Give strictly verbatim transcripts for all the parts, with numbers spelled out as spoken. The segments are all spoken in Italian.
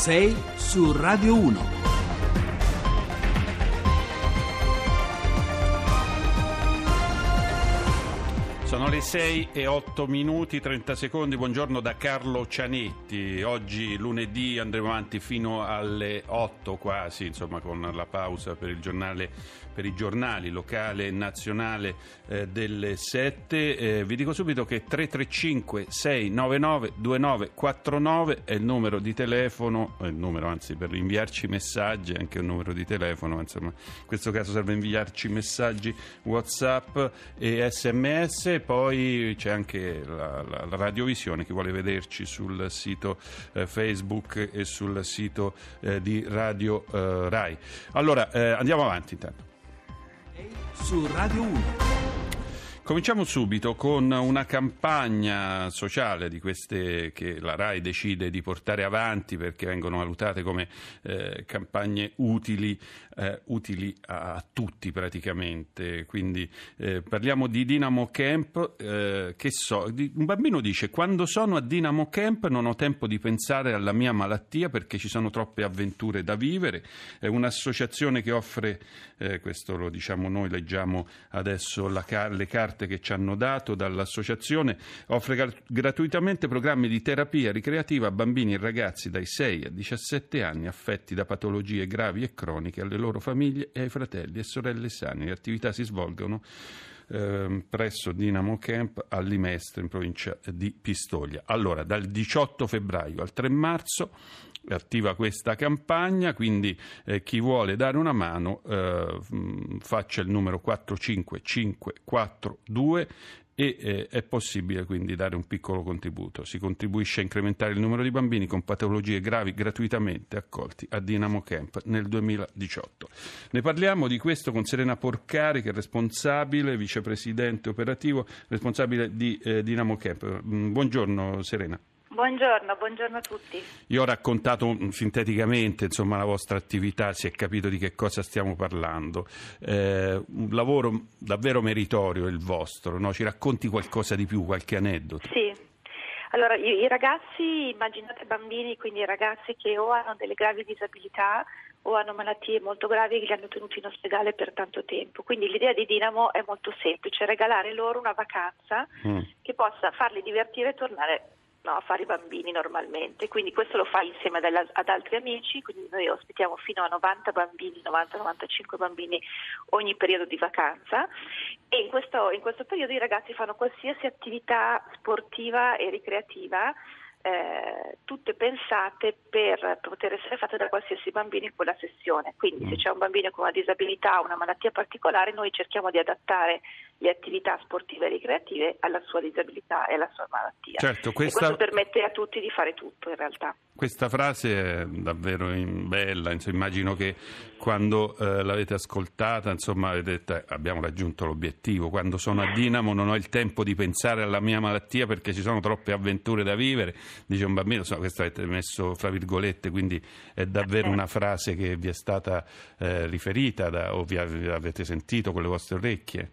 sei su Radio uno. Sono le sei e otto minuti, trenta secondi, buongiorno da Carlo Cianetti. Oggi lunedì andremo avanti fino alle otto quasi, insomma con la pausa per il giornale, per i giornali locale e nazionale eh, delle sette. Eh, vi dico subito che tre tre cinque sei nove nove due nove quattro nove è il numero di telefono, è il numero anzi per inviarci messaggi, anche un numero di telefono, insomma in questo caso serve inviarci messaggi WhatsApp e S M S. Poi c'è anche la, la, la radiovisione, chi vuole vederci sul sito eh, Facebook e sul sito eh, di Radio eh, Rai. Allora, eh, andiamo avanti intanto. Su Radio uno. Cominciamo subito con una campagna sociale di queste che la RAI decide di portare avanti perché vengono valutate come eh, campagne utili, eh, utili a tutti praticamente. Quindi eh, parliamo di Dynamo Camp, eh, che so, di, un bambino dice: quando sono a Dynamo Camp non ho tempo di pensare alla mia malattia perché ci sono troppe avventure da vivere. È un'associazione che offre, eh, questo lo diciamo noi, leggiamo adesso la, le carte che ci hanno dato dall'associazione, offre gratuitamente programmi di terapia ricreativa a bambini e ragazzi dai sei a diciassette anni affetti da patologie gravi e croniche, alle loro famiglie e ai fratelli e sorelle sani. Le attività si svolgono eh, presso Dynamo Camp a Limestre in provincia di Pistoia. Allora, dal diciotto febbraio al tre marzo attiva questa campagna, quindi eh, chi vuole dare una mano eh, faccia il numero quattro cinque cinque quattro due e eh, è possibile quindi dare un piccolo contributo. Si contribuisce a incrementare il numero di bambini con patologie gravi gratuitamente accolti a Dynamo Camp nel duemiladiciotto. Ne parliamo di questo con Serena Porcari, che è responsabile, vicepresidente operativo, responsabile di eh, Dynamo Camp. Buongiorno Serena. Buongiorno, buongiorno a tutti. Io ho raccontato sinteticamente insomma la vostra attività, si è capito di che cosa stiamo parlando. Eh, un lavoro davvero meritorio il vostro, no? Ci racconti qualcosa di più, qualche aneddoto? Sì, allora i, i ragazzi, immaginate bambini, quindi ragazzi che o hanno delle gravi disabilità o hanno malattie molto gravi che li hanno tenuti in ospedale per tanto tempo. Quindi l'idea di Dynamo è molto semplice: regalare loro una vacanza mm. che possa farli divertire e tornare No, a fare i bambini normalmente. Quindi questo lo fa insieme ad, ad altri amici, quindi noi ospitiamo fino a novanta bambini, novanta novantacinque bambini ogni periodo di vacanza, e in questo, in questo periodo i ragazzi fanno qualsiasi attività sportiva e ricreativa, eh, tutte pensate per poter essere fatte da qualsiasi bambino in quella sessione. Quindi se c'è un bambino con una disabilità o una malattia particolare, noi cerchiamo di adattare le attività sportive e ricreative alla sua disabilità e alla sua malattia. Certo, questa... questo permette a tutti di fare tutto in realtà. Questa frase è davvero bella, insomma, immagino che quando eh, l'avete ascoltata insomma avete detto: abbiamo raggiunto l'obiettivo, quando sono a Dynamo non ho il tempo di pensare alla mia malattia perché ci sono troppe avventure da vivere, dice un bambino, insomma, questo avete messo fra virgolette, quindi è davvero una frase che vi è stata eh, riferita da, o vi avete sentito con le vostre orecchie?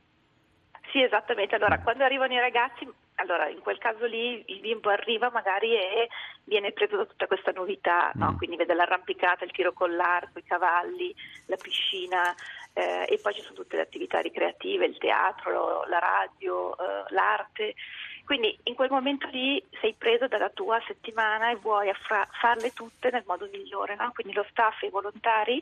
Sì, esattamente. Allora, quando arrivano i ragazzi, allora in quel caso lì il bimbo arriva magari e viene preso da tutta questa novità, no? Mm. Quindi vede l'arrampicata, il tiro con l'arco, i cavalli, la piscina, eh, e poi ci sono tutte le attività ricreative, il teatro, la radio, eh, l'arte. Quindi in quel momento lì sei preso dalla tua settimana e vuoi affra- farle tutte nel modo migliore, no? Quindi lo staff e i volontari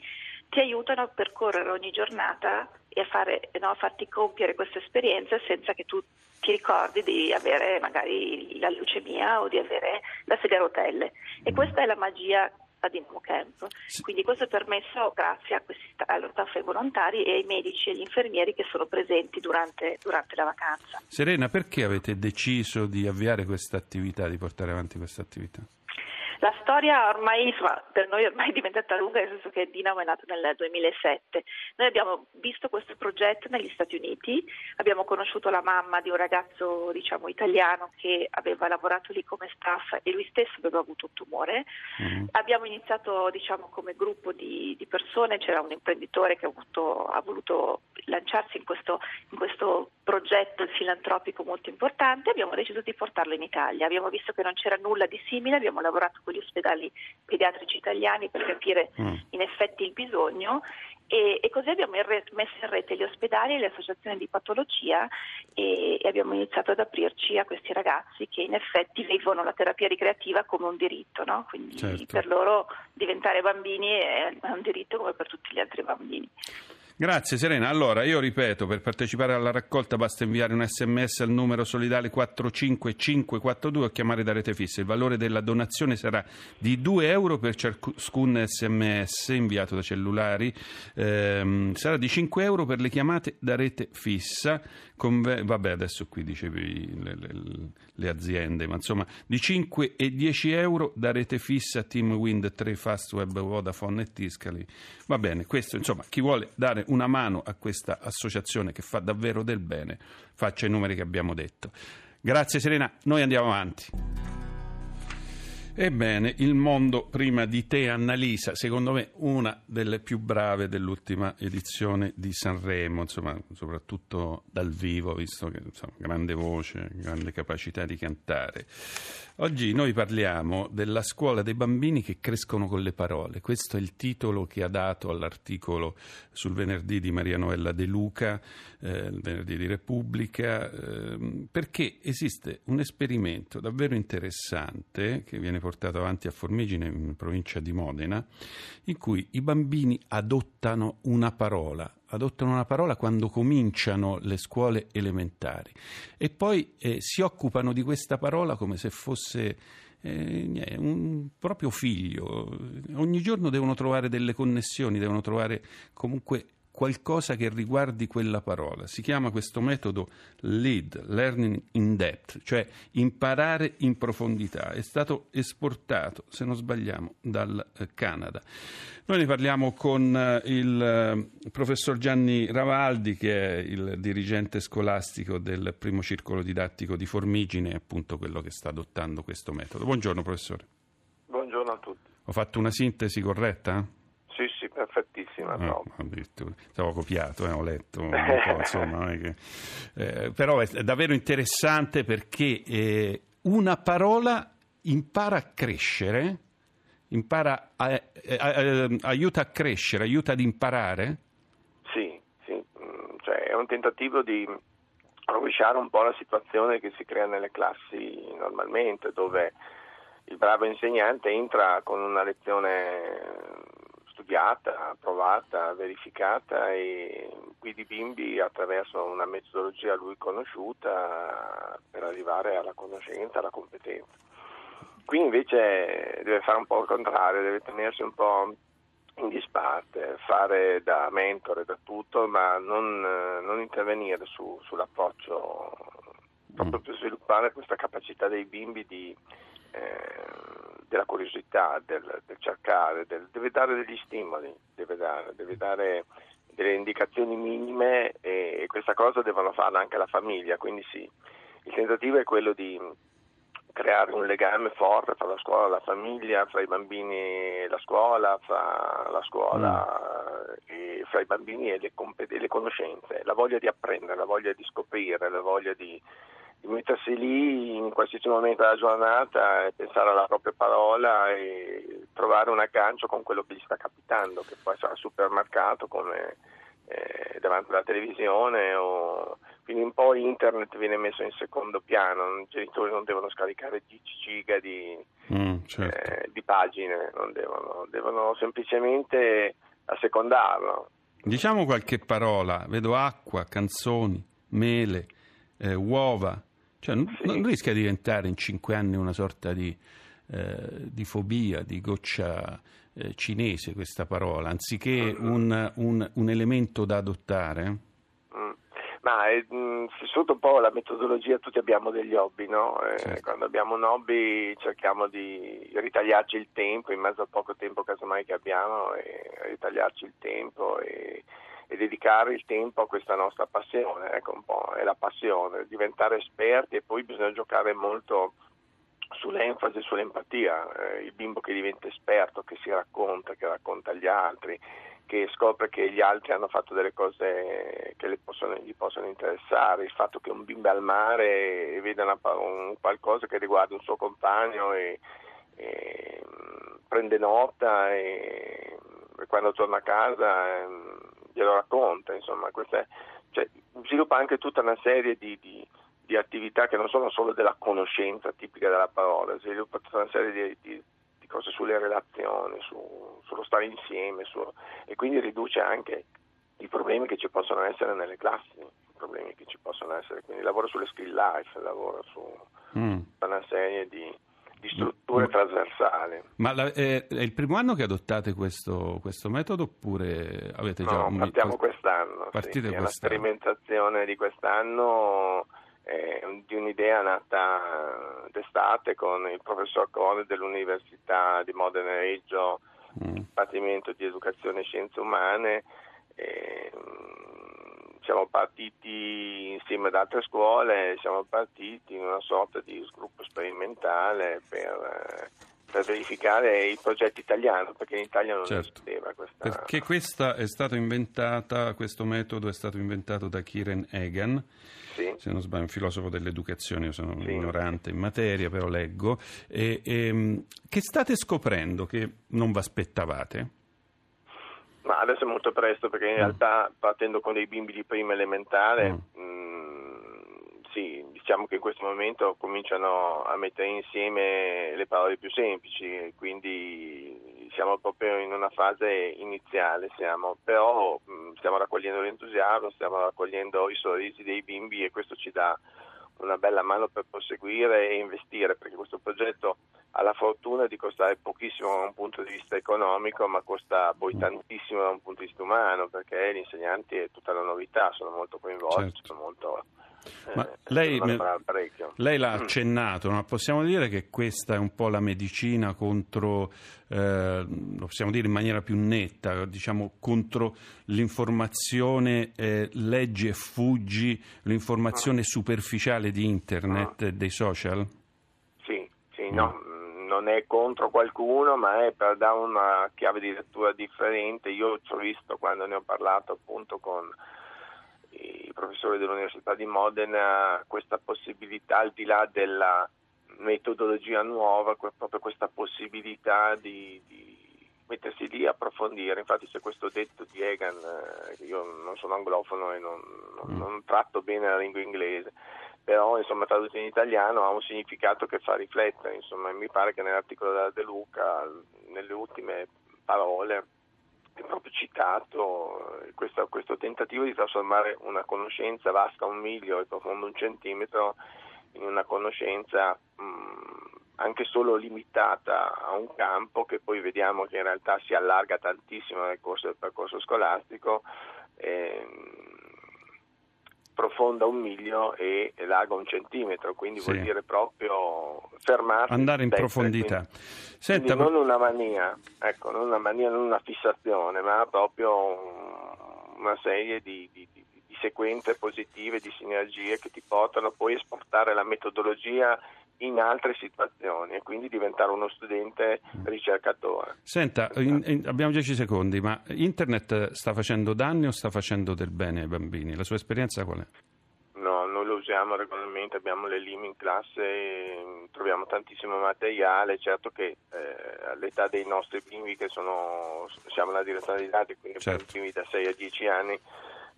ti aiutano a percorrere ogni giornata e a, fare, no, a farti compiere queste esperienze senza che tu ti ricordi di avere magari la leucemia o di avere la sedia a rotelle. E questa è la magia a Dynamo Camp. Quindi questo è permesso grazie a questi, allo staff e volontari e ai medici e agli infermieri che sono presenti durante, durante la vacanza. Serena, perché avete deciso di avviare questa attività, di portare avanti questa attività? La storia ormai, insomma, per noi ormai è diventata lunga, nel senso che Dynamo è nato nel duemilasette. Noi abbiamo visto questo progetto negli Stati Uniti, abbiamo conosciuto la mamma di un ragazzo, diciamo, italiano che aveva lavorato lì come staff e lui stesso aveva avuto un tumore. Mm-hmm. Abbiamo iniziato, diciamo, come gruppo di, di persone, c'era un imprenditore che ha, avuto, ha voluto lanciarsi in questo, in questo progetto filantropico molto importante, abbiamo deciso di portarlo in Italia. Abbiamo visto che non c'era nulla di simile, abbiamo lavorato con gli ospedali pediatrici italiani per capire mm. in effetti il bisogno. E, e così abbiamo in re- messo in rete gli ospedali e le associazioni di patologia e, e abbiamo iniziato ad aprirci a questi ragazzi che in effetti vivono la terapia ricreativa come un diritto, no? Quindi certo. per loro diventare bambini è un diritto come per tutti gli altri bambini. Grazie Serena. Allora io ripeto, per partecipare alla raccolta basta inviare un sms al numero solidale quattro cinque cinque quattro due o chiamare da rete fissa. Il valore della donazione sarà di due euro per ciascun sms inviato da cellulari, ehm, sarà di cinque euro per le chiamate da rete fissa. Conve- vabbè adesso qui dicevi le, le, le aziende, ma insomma di cinque e dieci euro da rete fissa, Team Wind, tre Fastweb, Vodafone e Tiscali. Va bene, questo insomma chi vuole dare una mano a questa associazione che fa davvero del bene faccia i numeri che abbiamo detto. Grazie Serena, noi andiamo avanti. Ebbene, il mondo prima di te, Annalisa, secondo me una delle più brave dell'ultima edizione di Sanremo, insomma soprattutto dal vivo, visto che insomma, grande voce, grande capacità di cantare. Oggi noi parliamo della scuola dei bambini che crescono con le parole. Questo è il titolo che ha dato all'articolo sul venerdì di Maria Novella De Luca, eh, il venerdì di Repubblica, eh, perché esiste un esperimento davvero interessante che viene portato avanti a Formigine, in provincia di Modena, in cui i bambini adottano una parola. adottano una parola quando cominciano le scuole elementari e poi eh, si occupano di questa parola come se fosse eh, un proprio figlio. Ogni giorno devono trovare delle connessioni, devono trovare comunque qualcosa che riguardi quella parola. Si chiama questo metodo LEAD, Learning in Depth, cioè imparare in profondità. È stato esportato, se non sbagliamo, dal Canada. Noi ne parliamo con il professor Gianni Ravaldi, che è il dirigente scolastico del primo circolo didattico di Formigine, appunto quello che sta adottando questo metodo. Buongiorno professore. Buongiorno a tutti. Ho fatto una sintesi corretta? Sì, sì, perfettissima. No, stavo copiato, eh, ho letto un po', insomma, è che... eh, però è davvero interessante perché eh, una parola impara a crescere, impara a, a, a, aiuta a crescere, aiuta ad imparare? Sì, sì, cioè è un tentativo di rovesciare un po' la situazione che si crea nelle classi normalmente, dove il bravo insegnante entra con una lezione studiata, provata, verificata, e guidi i bimbi attraverso una metodologia a lui conosciuta per arrivare alla conoscenza, alla competenza. Qui invece deve fare un po' il contrario, deve tenersi un po' in disparte, fare da mentore, da tutto, ma non, non intervenire su, sull'approccio, proprio per sviluppare questa capacità dei bimbi di... Eh, della curiosità, del, del cercare, del, deve dare degli stimoli, deve dare, deve dare delle indicazioni minime, e, e questa cosa devono farla anche la famiglia, quindi sì, il tentativo è quello di creare un legame forte tra la scuola e la famiglia, fra i bambini e la scuola, fra la scuola mm. e fra i bambini e le, comp- e le conoscenze, la voglia di apprendere, la voglia di scoprire, la voglia di mettersi lì in qualsiasi momento della giornata e pensare alla propria parola e trovare un aggancio con quello che gli sta capitando, che può essere al supermercato, come eh, davanti alla televisione, o quindi un po' internet viene messo in secondo piano, i genitori non devono scaricare dieci giga di, mm, certo. eh, di pagine, non devono, devono semplicemente assecondarlo. Diciamo qualche parola, vedo acqua, canzoni, mele, eh, uova. Cioè, non, non rischia di diventare in cinque anni una sorta di, eh, di fobia, di goccia eh, cinese questa parola, anziché un, un, un elemento da adottare? Mm. Ma eh, sotto un po' la metodologia, tutti abbiamo degli hobby, no? Eh, certo. Quando abbiamo un hobby cerchiamo di ritagliarci il tempo, in mezzo a poco tempo casomai che abbiamo, e ritagliarci il tempo e... e dedicare il tempo a questa nostra passione, ecco un po', è la passione, diventare esperti, e poi bisogna giocare molto sull'enfasi e sull'empatia, eh, il bimbo che diventa esperto, che si racconta, che racconta agli altri, che scopre che gli altri hanno fatto delle cose che le possono, gli possono interessare, il fatto che un bimbo è al mare e veda una, un, qualcosa che riguarda un suo compagno e eh, prende nota e, e quando torna a casa eh, glielo racconta, insomma, questa è, cioè, sviluppa anche tutta una serie di, di, di attività che non sono solo della conoscenza tipica della parola, sviluppa tutta una serie di, di, di cose sulle relazioni, su, sullo stare insieme, su, e quindi riduce anche i problemi che ci possono essere nelle classi, i problemi che ci possono essere, quindi lavoro sulle skill life, lavoro su mm. una serie di, di strutture mm. trasversali. Ma la, è, è il primo anno che adottate questo, questo metodo oppure avete no, già... No, un... partiamo quest'anno, partite sì, quest'anno. È una sperimentazione di quest'anno, eh, di un'idea nata d'estate con il professor Cole dell'Università di Modena Reggio, mm. Dipartimento di Educazione e Scienze Umane. E siamo partiti insieme ad altre scuole, siamo partiti in una sorta di gruppo sperimentale per, per verificare il progetto italiano, perché in Italia non certo. esisteva questa. Perché questa è stata inventata, questo metodo è stato inventato da Kieran Egan, sì. se non sbaglio, un filosofo dell'educazione, io sono sì. ignorante in materia, però leggo. E, e, che state scoprendo che non vi aspettavate? Ma adesso è molto presto, perché in realtà partendo con dei bimbi di prima elementare, mm. mh, sì, diciamo che in questo momento cominciano a mettere insieme le parole più semplici, quindi siamo proprio in una fase iniziale, siamo, però mh, stiamo raccogliendo l'entusiasmo, stiamo raccogliendo i sorrisi dei bimbi e questo ci dà una bella mano per proseguire e investire, perché questo progetto ha la fortuna di costare pochissimo da un punto di vista economico, ma costa poi tantissimo da un punto di vista umano, perché gli insegnanti è tutta la novità, sono molto coinvolti, certo. sono molto... Ma eh, lei, me, lei l'ha accennato, ma possiamo dire che questa è un po' la medicina contro, eh, lo possiamo dire in maniera più netta, diciamo contro l'informazione eh, leggi e fuggi, l'informazione superficiale di internet e no. dei social? Sì, sì, no. no. Non è contro qualcuno, ma è per dare una chiave di lettura differente. Io ci ho visto, quando ne ho parlato appunto con i professori dell'Università di Modena, questa possibilità, al di là della metodologia nuova, proprio questa possibilità di, di mettersi lì a approfondire. Infatti c'è questo detto di Egan, io non sono anglofono e non, non, non tratto bene la lingua inglese, però insomma tradotto in italiano ha un significato che fa riflettere, insomma, e mi pare che nell'articolo della De Luca, nelle ultime parole, è proprio citato questo, questo tentativo di trasformare una conoscenza vasta un miglio e profonda un centimetro in una conoscenza mh, anche solo limitata a un campo, che poi vediamo che in realtà si allarga tantissimo nel corso del percorso scolastico, eh, profonda un miglio e larga un centimetro, quindi sì. vuol dire proprio fermarsi, andare in testa, profondità. Quindi, Senta, quindi non una mania, ecco, non una mania, non una fissazione, ma proprio una serie di, di, di, di sequenze positive, di sinergie che ti portano poi a esportare la metodologia in altre situazioni e quindi diventare uno studente ricercatore. Senta, in, in, abbiamo dieci secondi, ma internet sta facendo danni o sta facendo del bene ai bambini? La sua esperienza qual è? No, noi lo usiamo regolarmente, abbiamo le LIM in classe, troviamo tantissimo materiale, certo che eh, all'età dei nostri bimbi, che sono, siamo nella direzione di dati, quindi certo. bimbi da sei a dieci anni,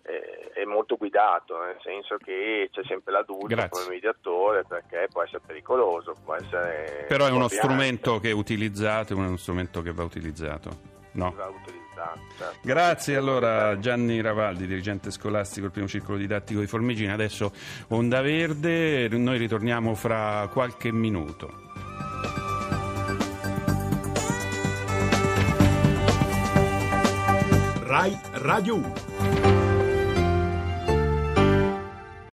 è molto guidato, nel senso che c'è sempre l'adulto Grazie. come mediatore, perché può essere pericoloso, può essere... Però è uno strumento che utilizzate, uno strumento che va utilizzato. No. Va utilizzato, certo. Grazie allora Gianni Ravaldi, dirigente scolastico del primo circolo didattico di Formigine. Adesso Onda Verde, noi ritorniamo fra qualche minuto. Rai Radio uno